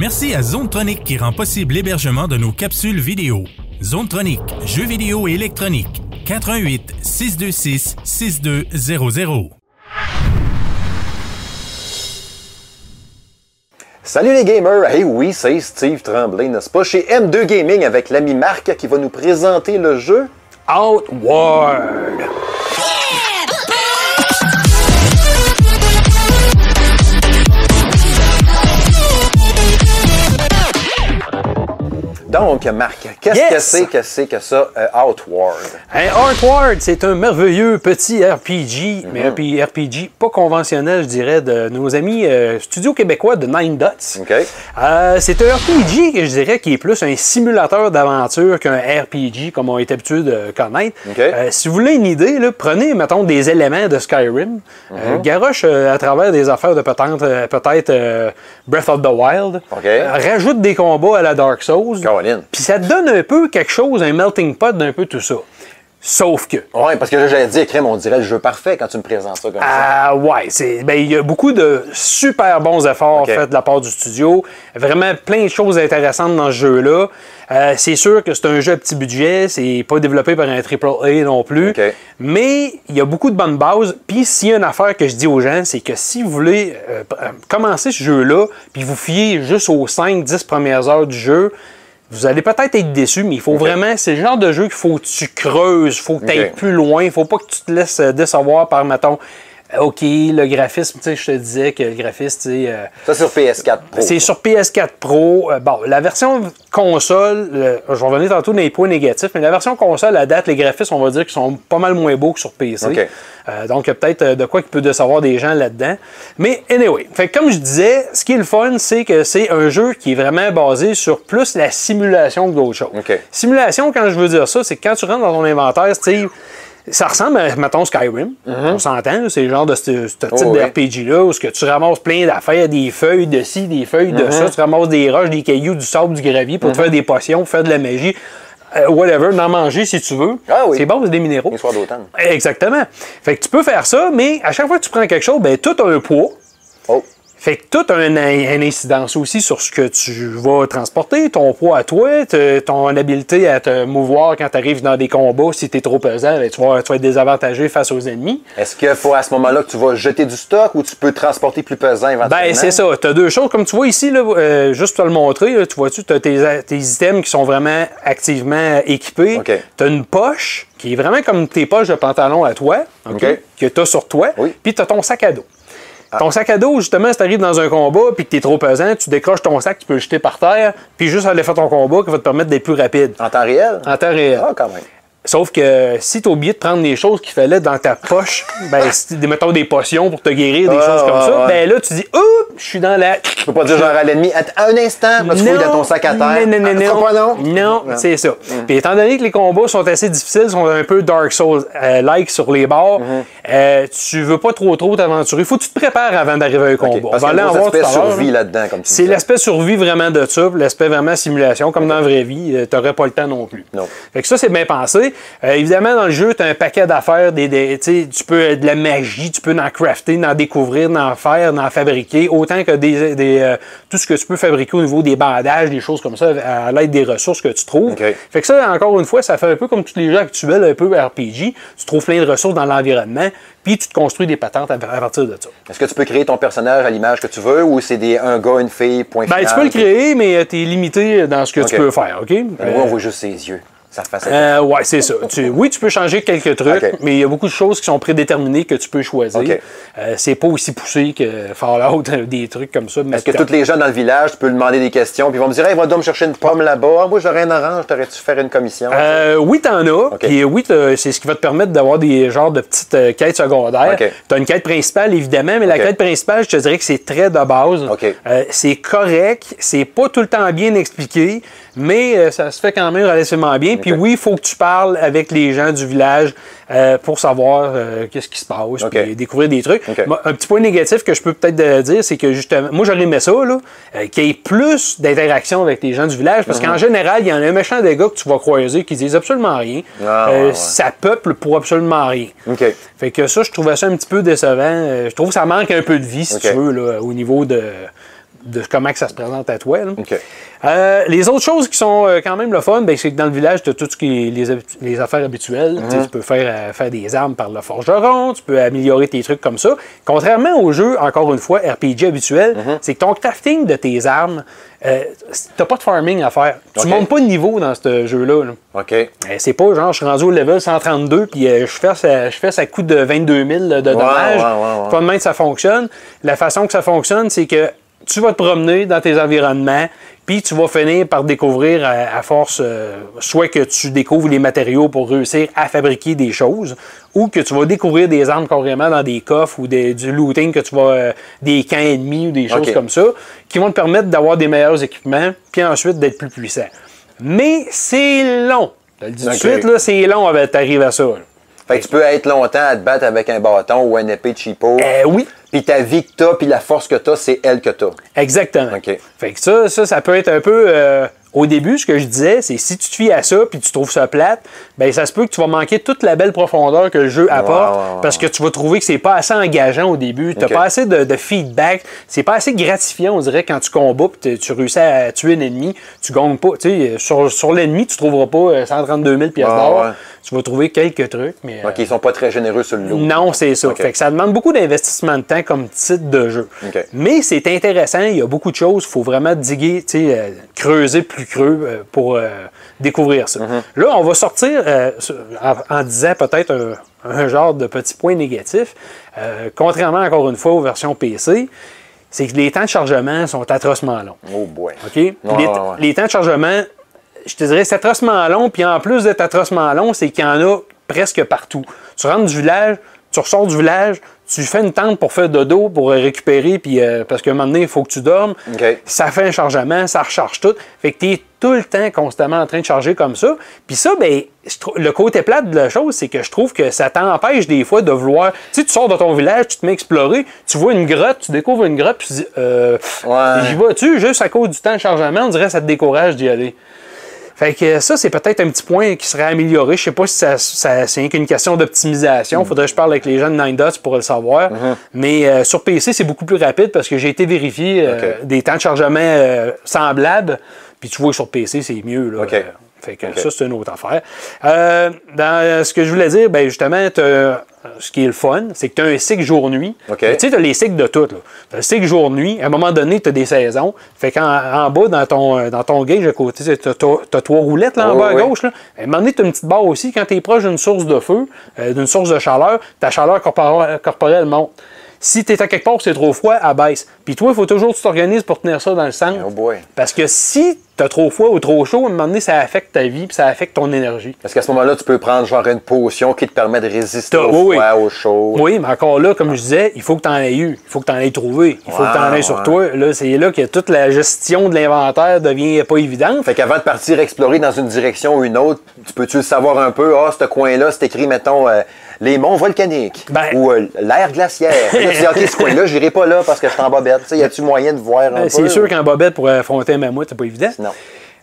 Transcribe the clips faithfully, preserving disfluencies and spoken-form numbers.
Merci à Zone Tronic qui rend possible l'hébergement de nos capsules vidéo. Zone Tronic, jeux vidéo et électronique, quatre un huit, six deux six, six deux zéro zéro. Salut les gamers! Hey oui, c'est Steve Tremblay, n'est-ce pas? Chez M deux Gaming avec l'ami Marc qui va nous présenter le jeu Outward. Donc, Marc, qu'est-ce yes! que c'est que c'est que ça, euh, Outward? Hey, Outward, c'est un merveilleux petit R P G, mm-hmm. mais un R P G pas conventionnel, je dirais, de nos amis euh, studio québécois de Nine Dots. Okay. Euh, c'est un R P G, je dirais, qui est plus un simulateur d'aventure qu'un R P G, comme on est habitué de connaître. Okay. Euh, si vous voulez une idée, là, prenez, mettons, des éléments de Skyrim, mm-hmm. euh, garoche euh, à travers des affaires de peut-être, euh, peut-être euh, Breath of the Wild, okay. euh, rajoute des combats à la Dark Souls. Cool. Puis ça donne un peu quelque chose, un melting pot d'un peu tout ça. Sauf que... Oui, parce que là, j'allais dire, crème, on dirait le jeu parfait quand tu me présentes ça comme ça. Ah ouais, c'est, ben, il y a beaucoup de super bons efforts okay. faits de la part du studio. Vraiment plein de choses intéressantes dans ce jeu-là. Euh, c'est sûr que c'est un jeu à petit budget, c'est pas développé par un triple A non plus. Okay. Mais il y a beaucoup de bonnes bases. Puis s'il y a une affaire que je dis aux gens, c'est que si vous voulez euh, commencer ce jeu-là, puis vous fiez juste aux cinq dix premières heures du jeu, vous allez peut-être être déçu, mais il faut okay. vraiment... C'est le genre de jeu qu'il faut que tu creuses, il faut que tu ailles okay. plus loin, il faut pas que tu te laisses décevoir par, mettons, OK, le graphisme, tu sais, je te disais que le graphisme, tu sais... Euh, ça, sur P S quatre Pro. C'est sur P S quatre Pro. Euh, bon, la version console, euh, je vais revenir tantôt dans les points négatifs, mais la version console, à date, les graphismes, on va dire qu'ils sont pas mal moins beaux que sur P C. Okay. Euh, donc, il y a peut-être de quoi qui peut décevoir des gens là-dedans. Mais, anyway, fait, comme je disais, ce qui est le fun, c'est que c'est un jeu qui est vraiment basé sur plus la simulation que d'autres choses. Okay. Simulation, quand je veux dire ça, c'est que quand tu rentres dans ton inventaire, Steve... Ça ressemble à, mettons, Skyrim. Mm-hmm. On s'entend, c'est le genre de ce type oh, de R P G-là où tu ramasses plein d'affaires, des feuilles de ci, des feuilles de mm-hmm. ça, tu ramasses des roches, des cailloux, du sable, du gravier pour mm-hmm. te faire des potions, faire de la magie, euh, whatever, d'en manger si tu veux. Ah, oui. C'est bon, c'est des minéraux. Une soirée d'automne. Exactement. Fait que tu peux faire ça, mais à chaque fois que tu prends quelque chose, ben tout a un poids. Oh. Fait que tout a une, une incidence aussi sur ce que tu vas transporter, ton poids à toi, te, ton habileté à te mouvoir quand tu arrives dans des combats. Si tu es trop pesant, ben, tu, vas, tu vas être désavantagé face aux ennemis. Est-ce qu'il faut à ce moment-là que tu vas jeter du stock ou tu peux transporter plus pesant éventuellement? Ben c'est ça. Tu as deux choses. Comme tu vois ici, là, euh, juste pour te le montrer, là, tu vois-tu, tu as tes, tes items qui sont vraiment activement équipés. Okay. Tu as une poche qui est vraiment comme tes poches de pantalon à toi, okay, okay. que tu as sur toi, oui. puis tu as ton sac à dos. Ah. Ton sac à dos, justement, si tu arrives dans un combat et que tu es trop pesant, tu décroches ton sac, tu peux le jeter par terre, puis juste aller faire ton combat qui va te permettre d'être plus rapide. En temps réel? En temps réel. Ah, quand même. Sauf que si tu as oublié de prendre les choses qu'il fallait dans ta poche, ben, si, mettons des potions pour te guérir, des ah, choses comme ah, ça, ouais. ben là, tu dis, oh, je suis dans la. Tu peux pas dire genre à l'ennemi, à un instant, parce que tu fouilles dans ton sac à terre. Non, non, non. Ah, non. non, non, c'est ça. Mm. Puis étant donné que les combats sont assez difficiles, sont un peu Dark Souls-like euh, sur les bords, mm-hmm. euh, tu veux pas trop trop t'aventurer. Faut que tu te prépares avant d'arriver à un combat. Okay, parce voilà, qu'il y a l'aspect survie là-dedans, comme tu dis. C'est l'aspect survie vraiment de ça, l'aspect vraiment simulation, comme okay. dans la vraie vie, euh, tu n'aurais pas le temps non plus. Non. Fait que ça, c'est bien pensé. Euh, évidemment, dans le jeu, tu as un paquet d'affaires, des, des, tu peux euh, de la magie, tu peux en crafter, en découvrir, en faire, en fabriquer, autant que des, des, euh, tout ce que tu peux fabriquer au niveau des bandages, des choses comme ça, à l'aide des ressources que tu trouves. Okay. Fait que ça, encore une fois, ça fait un peu comme tous les jeux actuels, un peu R P G. Tu trouves plein de ressources dans l'environnement, puis tu te construis des patentes à, à partir de ça. Est-ce que tu peux créer ton personnage à l'image que tu veux, ou c'est des un gars, une fille, point ben, final? Tu peux le créer, mais tu es limité dans ce que okay. tu peux faire. Okay? Ben, euh, moi, on voit juste ses yeux. Ça euh, ouais, c'est ça. Tu, oui, tu peux changer quelques trucs, okay. mais il y a beaucoup de choses qui sont prédéterminées que tu peux choisir. Okay. Euh, c'est pas aussi poussé que Fallout, des trucs comme ça. Est-ce que tous les gens dans le village, tu peux demander des questions, puis ils vont me dire hey, « va donc me chercher une pomme là-bas, moi j'aurais un orange, t'aurais-tu faire une commission? Euh, » Oui, t'en as. Okay. Puis oui, c'est ce qui va te permettre d'avoir des genres de petites euh, quêtes secondaires. Okay. T'as une quête principale, évidemment, mais la okay. quête principale, je te dirais que c'est très de base. Okay. Euh, c'est correct, c'est pas tout le temps bien expliqué, mais euh, ça se fait quand même relativement bien. Okay. Puis oui, il faut que tu parles avec les gens du village euh, pour savoir euh, qu'est-ce qui se passe, okay. puis découvrir des trucs. Okay. Un petit point négatif que je peux peut-être dire, c'est que justement, moi j'aurais aimé ça, là, euh, qu'il y ait plus d'interactions avec les gens du village, parce mm-hmm. qu'en général, il y en a un méchant des gars que tu vas croiser qui disent absolument rien. Ah, euh, ouais, ouais. Ça peuple pour absolument rien. Okay. Fait que ça, je trouvais ça un petit peu décevant. Je trouve que ça manque un peu de vie, si okay. tu veux, là, au niveau de... de comment que ça se présente à toi. Okay. Euh, les autres choses qui sont euh, quand même le fun, ben, c'est que dans le village, tu as tout ce qui est les, les affaires habituelles. Mm-hmm. Tu peux faire, euh, faire des armes par le forgeron, tu peux améliorer tes trucs comme ça. Contrairement au jeu, encore une fois, R P G habituel, mm-hmm. c'est que ton crafting de tes armes, euh, t'as pas de farming à faire. Tu okay. montes pas de niveau dans ce jeu-là. Là. OK. Euh, c'est pas genre, je suis rendu au level cent trente-deux puis euh, je fais ça, je fais ça coûte de vingt-deux mille là, de wow, dommages. Wow, wow, wow. Pas de même que ça fonctionne. La façon que ça fonctionne, c'est que tu vas te promener dans tes environnements, puis tu vas finir par découvrir à, à force, euh, soit que tu découvres les matériaux pour réussir à fabriquer des choses, ou que tu vas découvrir des armes carrément dans des coffres ou des, du looting que tu vas, euh, des camps ennemis ou des choses okay. comme ça, qui vont te permettre d'avoir des meilleurs équipements, puis ensuite d'être plus puissant. Mais c'est long. Je le dis okay. tout de suite, c'est long avant que tu arrives à ça. Là. Fait que tu peux être longtemps à te battre avec un bâton ou une épée cheapo. Euh, oui. Puis ta vie que t'as, puis la force que t'as, c'est elle que t'as. Exactement. OK. Fait que ça, ça, ça peut être un peu... Euh, au début, ce que je disais, c'est si tu te fies à ça, puis tu trouves ça plate, bien, ça se peut que tu vas manquer toute la belle profondeur que le jeu apporte, wow, wow, wow. parce que tu vas trouver que c'est pas assez engageant au début. T'as okay. pas assez de, de feedback. C'est pas assez gratifiant, on dirait, quand tu combats, puis tu réussis à tuer un ennemi. Tu gagnes pas. Tu sais, sur, sur l'ennemi, tu trouveras pas cent trente-deux mille pièces d'or. Ah, ouais. Tu vas trouver quelques trucs, mais... Donc, euh... ils sont pas très généreux sur le lot. Non, c'est ça. Okay. Fait que ça demande beaucoup d'investissement de temps comme titre de jeu. Okay. Mais c'est intéressant. Il y a beaucoup de choses. Il faut vraiment diguer, tu sais, euh, creuser plus creux euh, pour euh, découvrir ça. Mm-hmm. Là, on va sortir euh, en, en disant peut-être un, un genre de petit point négatif. Euh, contrairement, encore une fois, aux versions P C, c'est que les temps de chargement sont atrocement longs. Oh boy! OK? Ouais, les, ouais, ouais. les temps de chargement... Je te dirais, c'est atrocement long, puis en plus d'être atrocement long, c'est qu'il y en a presque partout. Tu rentres du village, tu ressors du village, tu fais une tente pour faire dodo, pour récupérer, puis euh, parce qu'à un moment donné, il faut que tu dormes. Okay. Ça fait un chargement, ça recharge tout. Fait que tu es tout le temps constamment en train de charger comme ça. Puis ça, ben, le côté plate de la chose, c'est que je trouve que ça t'empêche des fois de vouloir... Tu sais, tu sors de ton village, tu te mets explorer, tu vois une grotte, tu découvres une grotte, puis tu dis... Euh, ouais. J'y vas-tu? Juste à cause du temps de chargement, on dirait que ça te décourage d'y aller. Fait que ça, c'est peut-être un petit point qui serait amélioré. Je sais pas si ça, ça, c'est qu'une question d'optimisation. Faudrait que je parle avec les gens de Nine Dots pour le savoir. Mm-hmm. Mais euh, sur P C, c'est beaucoup plus rapide parce que j'ai été vérifié euh, okay. des temps de chargement euh, semblables. Puis tu vois, sur P C, c'est mieux. Là. Okay. Fait que okay. ça, c'est une autre affaire. Euh, dans ce que je voulais dire, ben justement, ce qui est le fun, c'est que tu as un cycle jour-nuit. Okay. Tu sais, tu as les cycles de tout. Tu as le cycle jour-nuit. À un moment donné, tu as des saisons. Fait qu'en en bas, dans ton, dans ton gauge à côté, tu as, as, as trois roulettes là, en oh, bas oui. à gauche. Là. À un moment donné, tu as une petite barre aussi. Quand tu es proche d'une source de feu, euh, d'une source de chaleur, ta chaleur corporelle, corporelle monte. Si tu es à quelque part où c'est trop froid, elle baisse. Puis toi, il faut toujours que tu t'organises pour tenir ça dans le centre. Oh boy. Parce que si tu as trop froid ou trop chaud, à un moment donné, ça affecte ta vie puis ça affecte ton énergie. Parce qu'à ce moment-là, tu peux prendre genre une potion qui te permet de résister au oui, froid, oui. au chaud. Oui, mais encore là, comme je disais, il faut que tu en aies eu. Il faut que tu en aies trouvé. Il faut wow, que tu en aies ouais. sur toi. C'est là que toute la gestion de l'inventaire devient pas évidente. Fait qu'avant de partir explorer dans une direction ou une autre, tu peux-tu le savoir un peu? Ah, oh, ce coin-là, c'est écrit, mettons... Euh, les monts volcaniques ben... ou euh, l'air glaciaire. Là, tu dis, OK, ce coin-là, je n'irai pas là parce que je suis en bobette. Y a-tu moyen de voir un peu? C'est sûr qu'en bobette, pour affronter un mammouth, c'est pas évident. Non.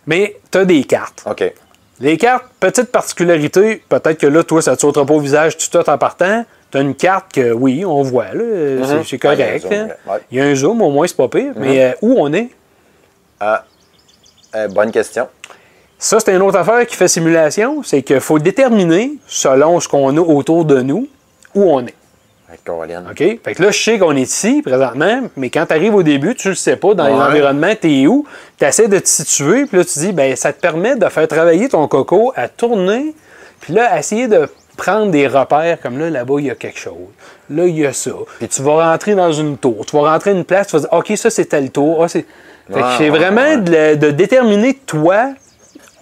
Mais tu as des cartes. OK. Les cartes, petite particularité, peut-être que là, toi, ça te sautera pas au visage tout en partant. Tu as une carte que, oui, on voit. Mm-hmm. C'est correct. Ah, il y a un zoom, hein. ouais. il y a un zoom au moins, c'est pas pire. Mm-hmm. Mais euh, où on est? Ah, euh, bonne question. Ça, c'est une autre affaire qui fait simulation, c'est qu'il faut déterminer, selon ce qu'on a autour de nous, où on est. OK? Fait que là, je sais qu'on est ici, présentement, mais quand tu arrives au début, tu le sais pas, dans ouais. l'environnement, tu es où? Tu essaies de te situer, puis là, tu dis, ben ça te permet de faire travailler ton coco à tourner, puis là, essayer de prendre des repères, comme là, là-bas, il y a quelque chose. Là, il y a ça. Puis tu vas rentrer dans une tour. Tu vas rentrer une place, tu vas dire, OK, ça, c'est tel tour. Ah, c'est ouais, ouais, vraiment ouais. De, de déterminer, toi,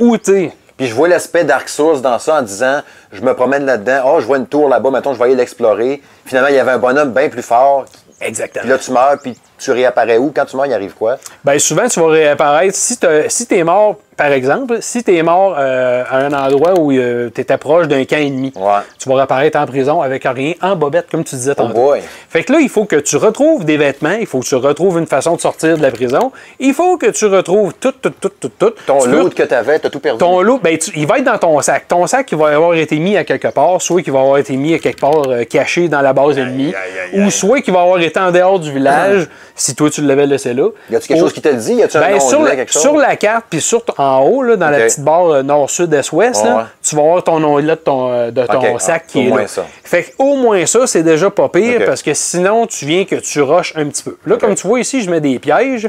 où t'es. Puis je vois l'aspect Dark Souls dans ça en disant, je me promène là-dedans, oh, je vois une tour là-bas, maintenant je vais aller l'explorer. Finalement, il y avait un bonhomme bien plus fort. Exactement. Puis là, tu meurs, puis tu réapparais où? Quand tu meurs, il arrive quoi? Bien, souvent, tu vas réapparaître. Si tu si t'es mort, par exemple, si tu es mort euh, à un endroit où euh, tu étais proche d'un camp ennemi, ouais. tu vas réapparaître en prison avec rien, en bobette, comme tu disais tantôt. Oh fait que là, il faut que tu retrouves des vêtements, il faut que tu retrouves une façon de sortir de la prison, il faut que tu retrouves tout, tout, tout, tout, tout. Ton tu loot peux... que tu avais, tu as tout perdu. Ton loot, ben, tu... il va être dans ton sac. Ton sac, il va avoir été mis à quelque part, soit qu'il va avoir été mis à quelque part euh, caché dans la base aïe, ennemie, aïe, aïe, aïe. Ou soit qu'il va avoir été en dehors du village. si toi tu l'avais laissé là. Y a-tu quelque chose qui te le dit? Y a-tu un onglet, quelque chose? Sur la carte, puis sur en haut, là, dans la petite barre nord-sud-est-ouest, tu vas voir ton onglet de ton, de ton sac qui est là. Fait qu'au moins ça, c'est déjà pas pire, parce que sinon, tu viens que tu rushes un petit peu. Là, comme tu vois ici, je mets des pièges.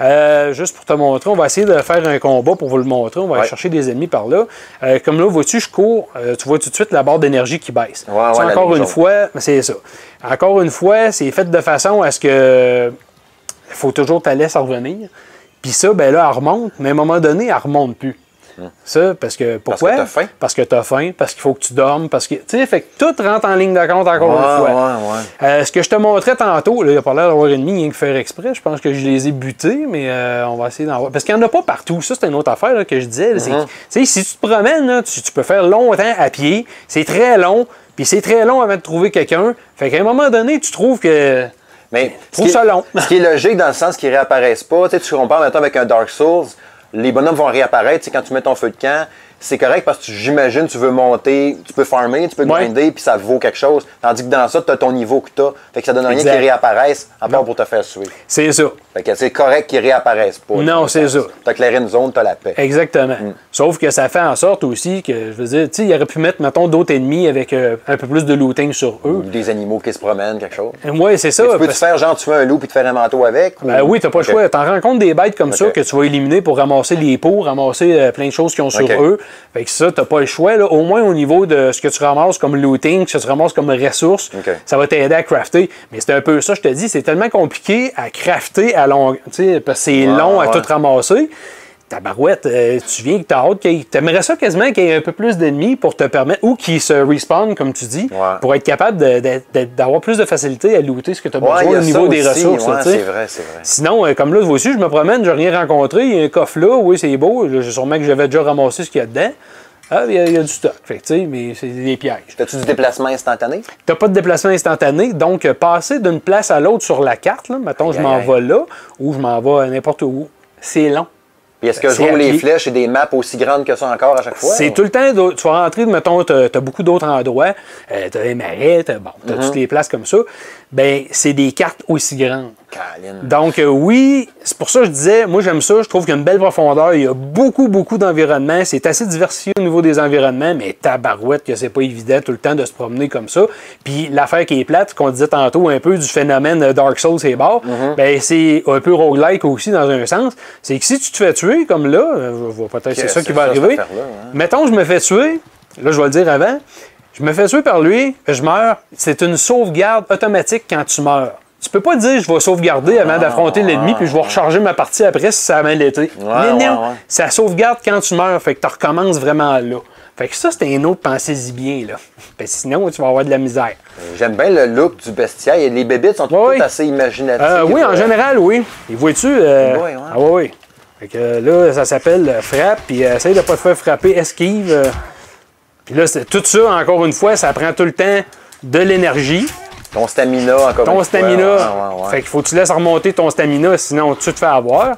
Euh, juste pour te montrer, on va essayer de faire un combat pour vous le montrer. On va aller chercher des ennemis par là. Euh, comme là, vois-tu, je cours, euh, tu vois tout de suite la barre d'énergie qui baisse. Ouais, ouais, encore une fois, c'est ça. Encore une fois, c'est fait de façon à ce que il faut toujours que tu laisses revenir. Puis ça, ben là, elle remonte, mais à un moment donné, elle ne remonte plus. Hum. Ça, parce que pourquoi? Parce que t'as faim. Parce que t'as faim, parce qu'il faut que tu dormes, parce que. Tu sais, fait que tout rentre en ligne de compte encore ouais, une fois. Ouais, ouais. Euh, ce que je te montrais tantôt, là, il a pas l'air d'avoir ennemi, rien que faire exprès. Je pense que je les ai butés, mais euh, on va essayer d'en voir. Parce qu'il n'y en a pas partout. Ça, c'est une autre affaire là, que je disais. Mm-hmm. Tu sais, si tu te promènes, là, tu, tu peux faire longtemps à pied. C'est très long. Puis c'est très long avant de trouver quelqu'un. Fait qu'à un moment donné, tu trouves que. Mais ce qui, est, ça long. ce qui est logique dans le sens qu'ils ne réapparaissent pas. Tu sais, tu compares maintenant avec un Dark Souls. Les bonhommes vont réapparaître quand tu mets ton feu de camp. C'est correct parce que j'imagine tu veux monter, tu peux farmer, tu peux grinder, ouais. puis ça vaut quelque chose. Tandis que dans ça, tu as ton niveau que tu as. Fait que ça donne rien qu'ils réapparaissent, à part non. pour te faire suivre. C'est ça. Fait que c'est correct qu'ils réapparaissent pas. Non, c'est ça. Tu as clairé une zone, tu as la paix. Exactement. Mm. Sauf que ça fait en sorte aussi que, je veux dire, tu sais, il aurait pu mettre, mettons, d'autres ennemis avec euh, un peu plus de looting sur eux. Ou des animaux qui se promènent, quelque chose. Oui, c'est ça. Et tu peux parce... te faire, genre, tu veux un loup puis te faire un manteau avec? Ou... Ben oui, t'as pas okay. le choix. T'en rencontres des bêtes comme okay. ça que tu vas éliminer pour ramasser les peaux, ramasser euh, plein de choses qu'ils ont sur okay. eux. Fait que ça, t'as pas le choix. Là. Au moins au niveau de ce que tu ramasses comme looting, ce que tu ramasses comme ressources, okay. ça va t'aider à crafter. Mais c'est un peu ça, je te dis, c'est tellement compliqué à crafter à long... T'sais, parce que c'est ouais, long ouais. à tout ramasser. Ta barouette, euh, tu viens que t'as hâte qu'il y ait... T'aimerais ça quasiment qu'il y ait un peu plus d'ennemis pour te permettre... Ou qu'ils se respawn, comme tu dis, ouais. pour être capable d'avoir plus de facilité à looter ce que tu as besoin ouais, au niveau des aussi. ressources. Ouais, c'est vrai, c'est vrai. Sinon, euh, comme là, vous aussi, je me promène, je n'ai rien rencontré, il y a un coffre là, oui, c'est beau, je, sûrement que j'avais déjà ramassé ce qu'il y a dedans. Ah, il y, y a du stock, fait, mais c'est des pièges. T'as-tu du déplacement instantané? T'as pas de déplacement instantané, donc passer d'une place à l'autre sur la carte, là, mettons, aïe, je m'en vais là, ou je m'en vais n'importe où, c'est long. Puis est-ce que je roule les flèches et des maps aussi grandes que ça encore à chaque fois? C'est ou... tout le temps, de, tu vas rentrer, mettons, tu as, as beaucoup d'autres endroits, euh, tu as les marais, tu as, bon, as mm-hmm. toutes les places comme ça, bien, c'est des cartes aussi grandes. Caline. Donc euh, oui, c'est pour ça que je disais, moi j'aime ça, je trouve qu'il y a une belle profondeur, il y a beaucoup, beaucoup d'environnements, c'est assez diversifié au niveau des environnements, mais tabarouette que c'est pas évident tout le temps de se promener comme ça. Puis l'affaire qui est plate, qu'on disait tantôt un peu du phénomène Dark Souls et barres, mm-hmm. bien, c'est un peu roguelike aussi dans un sens, c'est que si tu te fais tuer, comme là, peut-être c'est ça qui va arriver. Mettons, je me fais tuer, là je vais le dire avant, je me fais tuer par lui, je meurs, c'est une sauvegarde automatique quand tu meurs. Tu peux pas dire je vais sauvegarder avant d'affronter l'ennemi puis je vais recharger ma partie après si ça m'a l'été. Mais non, ça sauvegarde quand tu meurs, fait que tu recommences vraiment là. Fait que ça, c'était un autre, pensez-y bien, là. Ben, sinon, tu vas avoir de la misère. J'aime bien le look du bestiaire. Les bébites sont oui. toutes assez imaginatives. Euh, oui, en général, oui. Et vois-tu? Euh... Oui, oui. Ah, oui, oui. Fait que là, ça s'appelle frappe, puis essaye de ne pas te faire frapper, esquive. Puis là, tout ça, encore une fois, ça prend tout le temps de l'énergie. Ton stamina, encore ton une stamina. fois. Ton stamina. Ouais, ouais, ouais. Fait qu'il faut que tu laisses remonter ton stamina, sinon tu te fais avoir.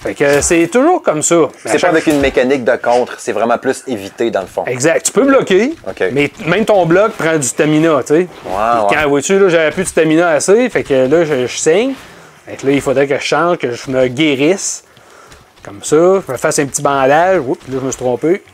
Fait que c'est toujours comme ça. C'est pas avec une mécanique de contre, c'est vraiment plus éviter dans le fond. Exact. Tu peux bloquer, okay. mais même ton bloc prend du stamina, tu sais. Wow, quand ouais. vois-tu, là, j'avais plus de stamina assez, fait que là, je, je saigne. Fait que là, il faudrait que je change, que je me guérisse. Comme ça, je me fasse un petit bandage. Oups, là, je me suis trompé.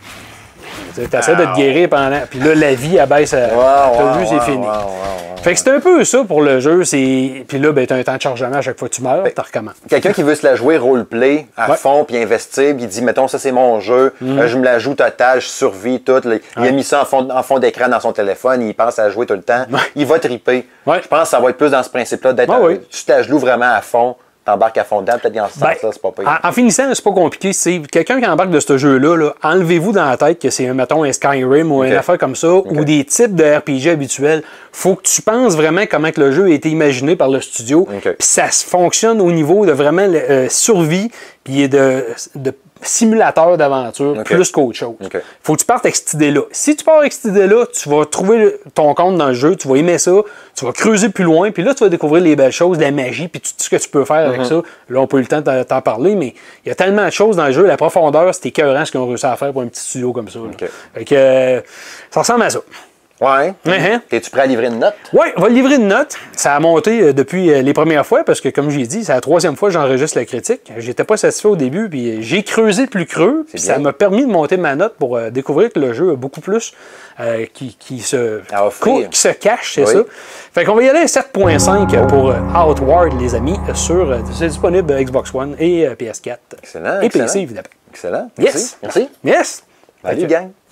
Tu essaies wow. de te guérir pendant. Puis là, la vie, elle baisse. À... Wow, t'as wow, vu, wow, c'est fini. Wow, wow, fait que c'est un peu ça pour le jeu. Puis là, ben, t'as un temps de chargement à chaque fois que tu meurs, tu recommences. Quelqu'un qui veut se la jouer roleplay à ouais. fond, puis investir, puis il dit, mettons, ça, c'est mon jeu. Mm. Là, je me la joue total, je survis tout. Il ouais. a mis ça en fond, en fond d'écran dans son téléphone. Il pense à jouer tout le temps. Ouais. Il va triper. Ouais. Je pense que ça va être plus dans ce principe-là. d'être ouais, à... ouais. Tu te la joues vraiment à fond. T'embarques à fond dedans, peut-être dans ce sens-là, ben, c'est pas pire. En, en finissant, c'est pas compliqué. Quelqu'un qui embarque de ce jeu-là, là, enlevez-vous dans la tête que c'est, mettons, un Skyrim ou okay. une affaire comme ça, okay. ou des types de R P G habituels. Faut que tu penses vraiment comment que le jeu a été imaginé par le studio. Okay. Puis ça fonctionne au niveau de vraiment la euh, survie, puis de... de simulateur d'aventure, okay. plus qu'autre chose. Okay. Faut que tu partes avec cette idée-là. Si tu pars avec cette idée-là, tu vas trouver ton compte dans le jeu, tu vas aimer ça, tu vas creuser plus loin, puis là, tu vas découvrir les belles choses, la magie, puis tout ce que tu peux faire avec mm-hmm. ça. Là, on peut le temps t'en parler, mais il y a tellement de choses dans le jeu, la profondeur, c'est écœurant ce qu'on réussit à faire pour un petit studio comme ça. Okay. Fait que, euh, ça ressemble à ça. Ouais. Mm-hmm. Es-tu prêt à livrer une note? Oui, on va livrer une note. Ça a monté depuis les premières fois parce que, comme j'ai dit, c'est la troisième fois que j'enregistre la critique. J'étais pas satisfait au début, puis j'ai creusé plus creux. Puis ça m'a permis de monter ma note pour découvrir que le jeu a beaucoup plus euh, qui, qui, se court, qui se cache, c'est oui. ça. Fait qu'on va y aller à sept point cinq pour Outward, les amis. Sur, c'est disponible Xbox One et P S quatre. Excellent. Et excellent. P C, évidemment. Excellent. Merci. Yes. Merci. Yes. Salut, gang.